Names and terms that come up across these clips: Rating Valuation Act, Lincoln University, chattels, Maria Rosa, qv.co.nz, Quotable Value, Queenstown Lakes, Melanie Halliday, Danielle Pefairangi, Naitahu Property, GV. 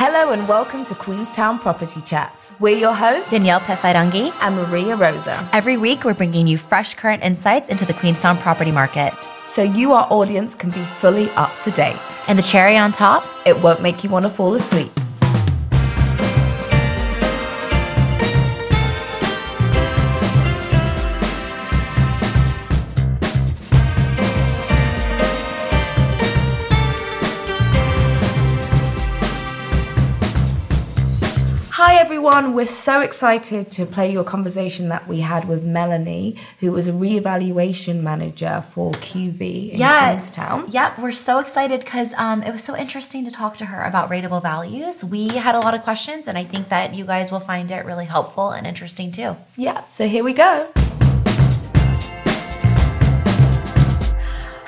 Hello and welcome to Queenstown Property Chats. We're your hosts, Danielle Pefairangi and Maria Rosa. Every week, we're bringing you fresh current insights into the Queenstown property market, so you, our audience, can be fully up to date. And the cherry on top? It won't make you want to fall asleep. We're so excited to play your conversation that we had with Melanie, who was a reevaluation manager for QV in Queenstown. Yeah, we're so excited because it was so interesting to talk to her about rateable values. We had a lot of questions, and I think that you guys will find it really helpful and interesting too. Yeah, so here we go.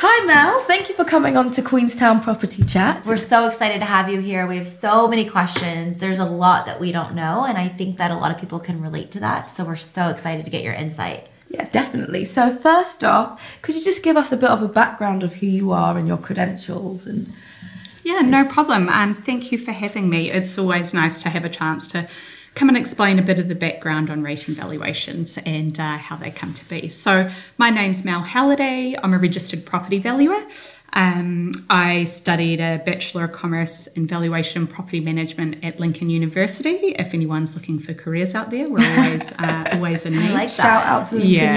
Hi Mel, thank you for coming on to Queenstown Property Chat. We're so excited to have you here. We have so many questions. There's a lot that we don't know, and I think that a lot of people can relate to that. So we're so excited to get your insight. Yeah, definitely. So first off, could you just give us a bit of a background of who you are and your credentials? And yeah, no problem. Thank you for having me. It's always nice to have a chance to come and explain a bit of the background on rating valuations and how they come to be. So my name's Mel Halliday. I'm a registered property valuer. I studied a Bachelor of Commerce in Valuation Property Management at Lincoln University. If anyone's looking for careers out there, we're always in need. I like that. Shout out to Lincoln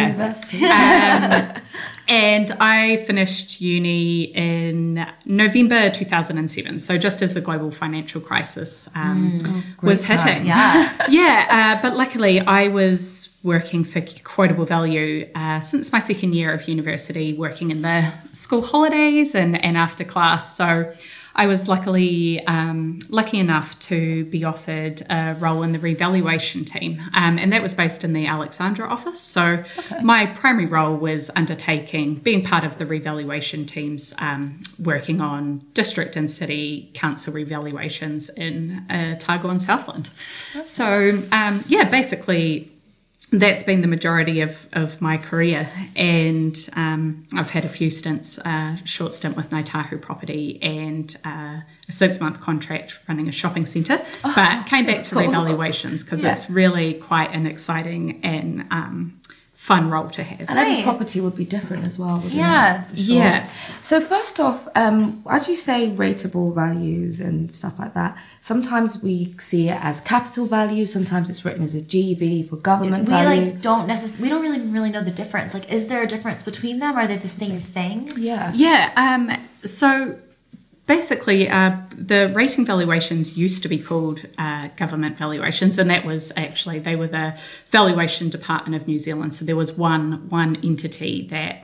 University. And I finished uni in November 2007, so just as the global financial crisis was hitting. But luckily I was working for Quotable Value since my second year of university, working in the school holidays and after class. So I was luckily lucky enough to be offered a role in the revaluation team, and that was based in the Alexandra office. So my primary role was being part of the revaluation teams, working on district and city council revaluations in Otago and Southland. Okay. So basically that's been the majority of my career, and I've had a few stints, short stint with Naitahu Property and a 6-month contract running a shopping centre, but came back to revaluations because it's really quite an exciting and fun role to have. And every property would be different as well, wouldn't it? Sure. Yeah. So first off, as you say, rateable values and stuff like that, sometimes we see it as capital value, sometimes it's written as a GV for government value. We don't really know the difference. Like, is there a difference between them? Are they the same thing? Yeah. Yeah. So basically, the rating valuations used to be called government valuations, and that was actually, they were the Valuation Department of New Zealand. So there was one entity that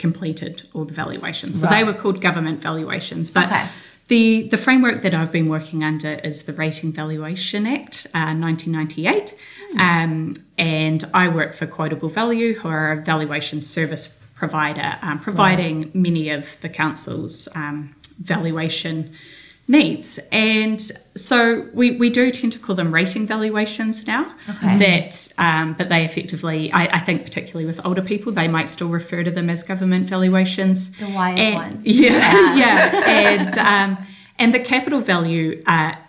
completed all the valuations. So they were called government valuations. But the framework that I've been working under is the Rating Valuation Act, 1998. And I work for Quotable Value, who are a valuation service provider, providing many of the council's valuation needs. And so we do tend to call them rating valuations now. That but they effectively, I think particularly with older people, they might still refer to them as government valuations. The wise ones. And the capital value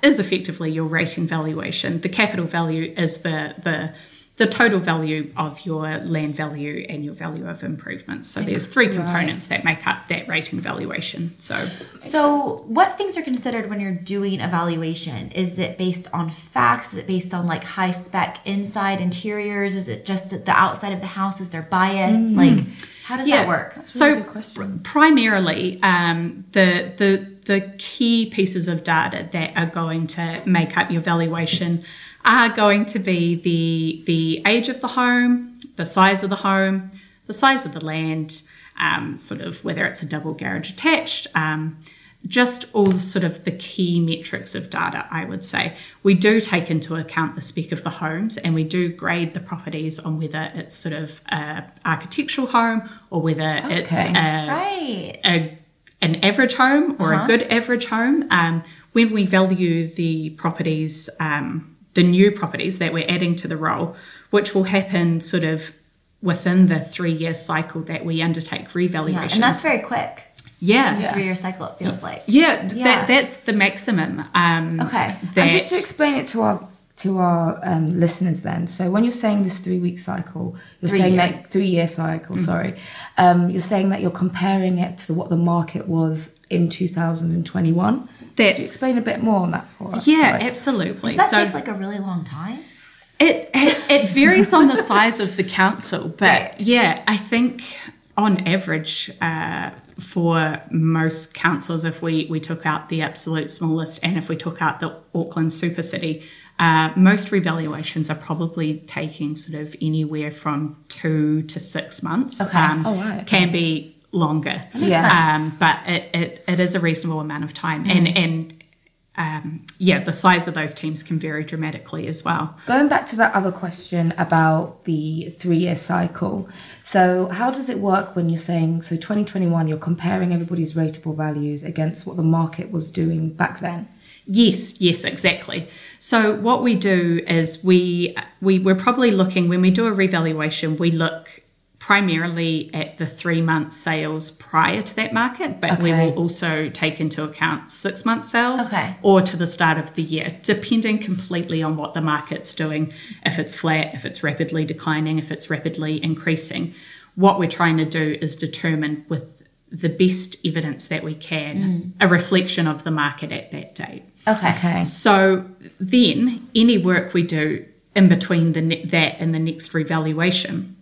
is effectively your rating valuation. The capital value is the total value of your land value and your value of improvements. So there's three components that make up that rating valuation. So what things are considered when you're doing a valuation? Is it based on facts? Is it based on like high spec inside interiors? Is it just the outside of the house? Is there bias? Like, how does that work? That's a really good question. Primarily, the key pieces of data that are going to make up your valuation are going to be the age of the home, the size of the home, the size of the land, sort of whether it's a double garage attached, just all sort of the key metrics of data, I would say. We do take into account the spec of the homes, and we do grade the properties on whether it's sort of an architectural home or whether it's an average home or a good average home. When we value the properties, the new properties that we're adding to the roll, which will happen sort of within the 3-year cycle that we undertake revaluation. And that's very quick. Yeah. 3-year cycle, it feels like. Yeah. That's the maximum. Okay. And just to explain it to our listeners then. So when you're saying this 3-week cycle, you're saying that you're comparing it to what the market was in 2021. Could you explain a bit more on that for us? Yeah, absolutely. Does that take like a really long time? It varies on the size of the council, but I think on average for most councils, if we took out the absolute smallest and if we took out the Auckland super city, most revaluations are probably taking sort of anywhere from 2 to 6 months. Okay. Can be longer. But it is a reasonable amount of time. Mm. And the size of those teams can vary dramatically as well. Going back to that other question about the 3-year cycle. So how does it work when you're saying, so 2021, you're comparing everybody's rateable values against what the market was doing back then? Yes, exactly. So what we do is we're probably looking, when we do a revaluation, we look primarily at the 3-month sales prior to that market, but we will also take into account 6-month sales or to the start of the year, depending completely on what the market's doing, if it's flat, if it's rapidly declining, if it's rapidly increasing. What we're trying to do is determine with the best evidence that we can a reflection of the market at that date. Okay. So then any work we do in between that and the next revaluation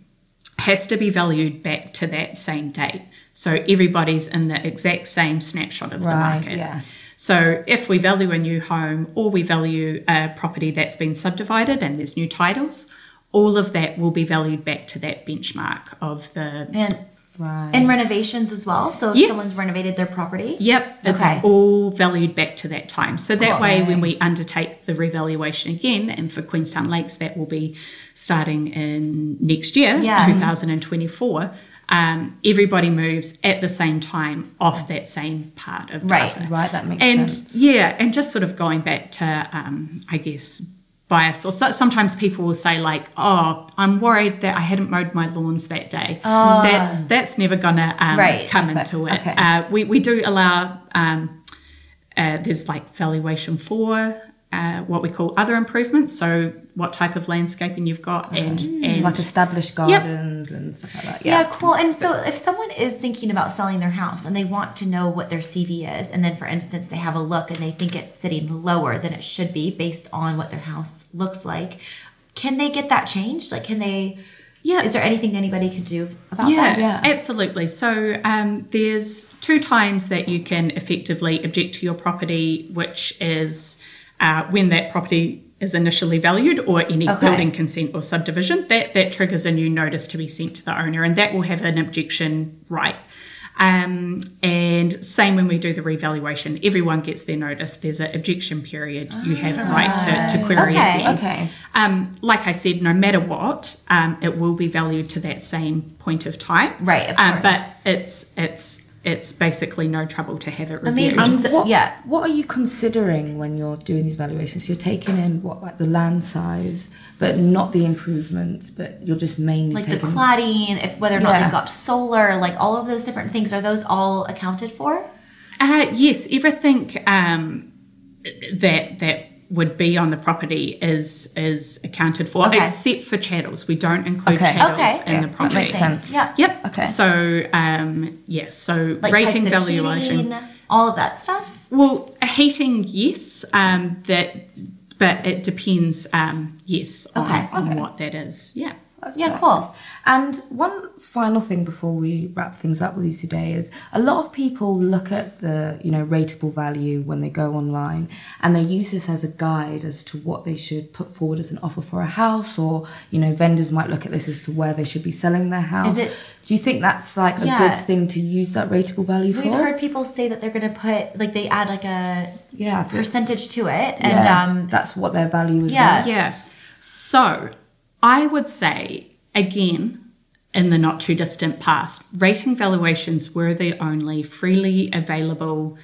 has to be valued back to that same date. So everybody's in the exact same snapshot of the market. Yeah. So if we value a new home or we value a property that's been subdivided and there's new titles, all of that will be valued back to that benchmark of the... And renovations as well. So if someone's renovated their property. Yep. It's all valued back to that time. So that way when we undertake the revaluation again, and for Queenstown Lakes that will be starting in next year, 2024, everybody moves at the same time off that same part of data. Right, that makes sense. And just sort of going back to, bias, or sometimes people will say like, "Oh, I'm worried that I hadn't mowed my lawns that day." Oh. That's never gonna come into it. Okay. We do allow there's like valuation for what we call other improvements. So what type of landscaping you've got and like established gardens and stuff like that. Yeah, cool. And so if someone is thinking about selling their house and they want to know what their CV is, and then for instance they have a look and they think it's sitting lower than it should be based on what their house looks like, can they get that changed? Like, can they? Yeah. Is there anything anybody can do about that? Yeah, absolutely. So there's 2 times that you can effectively object to your property, which is when that property is initially valued, or any building consent or subdivision, that triggers a new notice to be sent to the owner, and that will have an objection right. And same when we do the revaluation, everyone gets their notice. There's an objection period. You have a right to query again. Okay. Like I said, no matter what, it will be valued to that same point of time. Right, of course. But it's basically no trouble to have it reviewed. Amazing. What are you considering when you're doing these valuations? You're taking in the land size, but not the improvements, but you're just mainly taking... the cladding, whether or not they've got solar, all of those different things. Are those all accounted for? Yes, everything that would be on the property is accounted for, except for chattels. We don't include chattels in the property. That makes sense. Yeah. Yep. Okay. So, so rating, valuation, heating, all of that stuff? Well, heating, yes, but it depends, on what that is. Yeah. That's perfect. Cool. And one final thing before we wrap things up with you today is a lot of people look at the, rateable value when they go online, and they use this as a guide as to what they should put forward as an offer for a house, or, vendors might look at this as to where they should be selling their house. Do you think that's a good thing to use that rateable value for? We've heard people say that they're going to put, they add a percentage to it. And that's what their value is. Yeah. Yeah. So I would say, again, in the not too distant past, rating valuations were the only freely available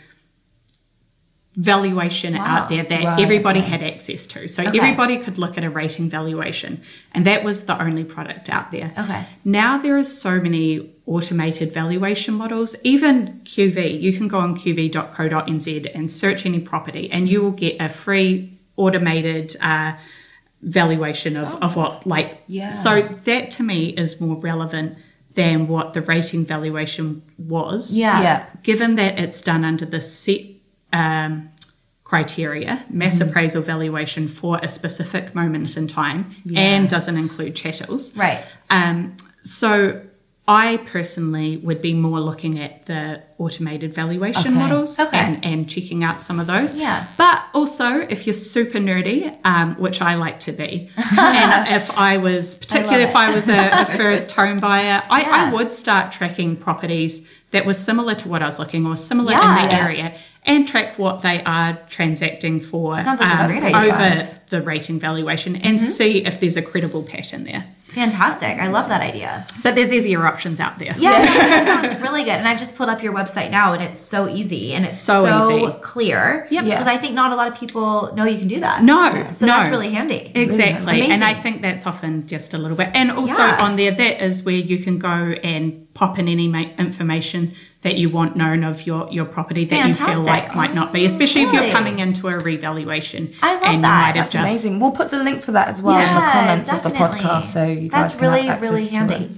valuation out there that everybody had access to. So everybody could look at a rating valuation, and that was the only product out there. Okay. Now there are so many automated valuation models, even QV. You can go on qv.co.nz and search any property and you will get a free automated valuation of what, like, yeah. So that to me is more relevant than what the rating valuation was. Yeah. Yeah. Given that it's done under the set criteria, mass appraisal valuation for a specific moment in time, yes. and doesn't include chattels. Right. So I personally would be more looking at the automated valuation models and checking out some of those. Yeah. But also, if you're super nerdy, which I like to be, and if I was, particularly if I was a first home buyer, I would start tracking properties that were similar to what I was looking or similar in the area, and track what they are transacting for over the rating valuation and see if there's a credible pattern there. Fantastic. I love that idea. But there's easier options out there. Yeah, that sounds really good. And I've just pulled up your website now and it's so easy and it's so clear. Yep. Yeah. Because I think not a lot of people know you can do that. No. Yeah. So that's really handy. Exactly. Amazing. And I think that's often just a little bit. And also on there, that is where you can go and pop in any information that you want known of your property that you feel like might not be, especially if you're coming into a revaluation. I love and that. That's amazing. We'll put the link for that as well in the comments of the podcast so you guys can have access to it. That's really, really handy.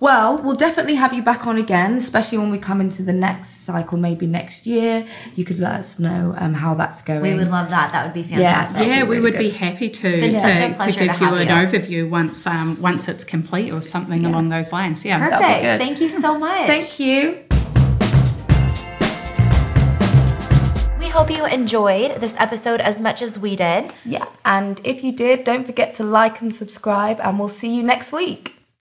Well, we'll definitely have you back on again, especially when we come into the next cycle, maybe next year. You could let us know how that's going. We would love that. That would be fantastic. Yeah, we would be happy to give you an overview once it's complete or something along those lines. Yeah, perfect. Thank you so much. Thank you. Hope you enjoyed this episode as much as we did. Yeah, and if you did, don't forget to like and subscribe, and we'll see you next week.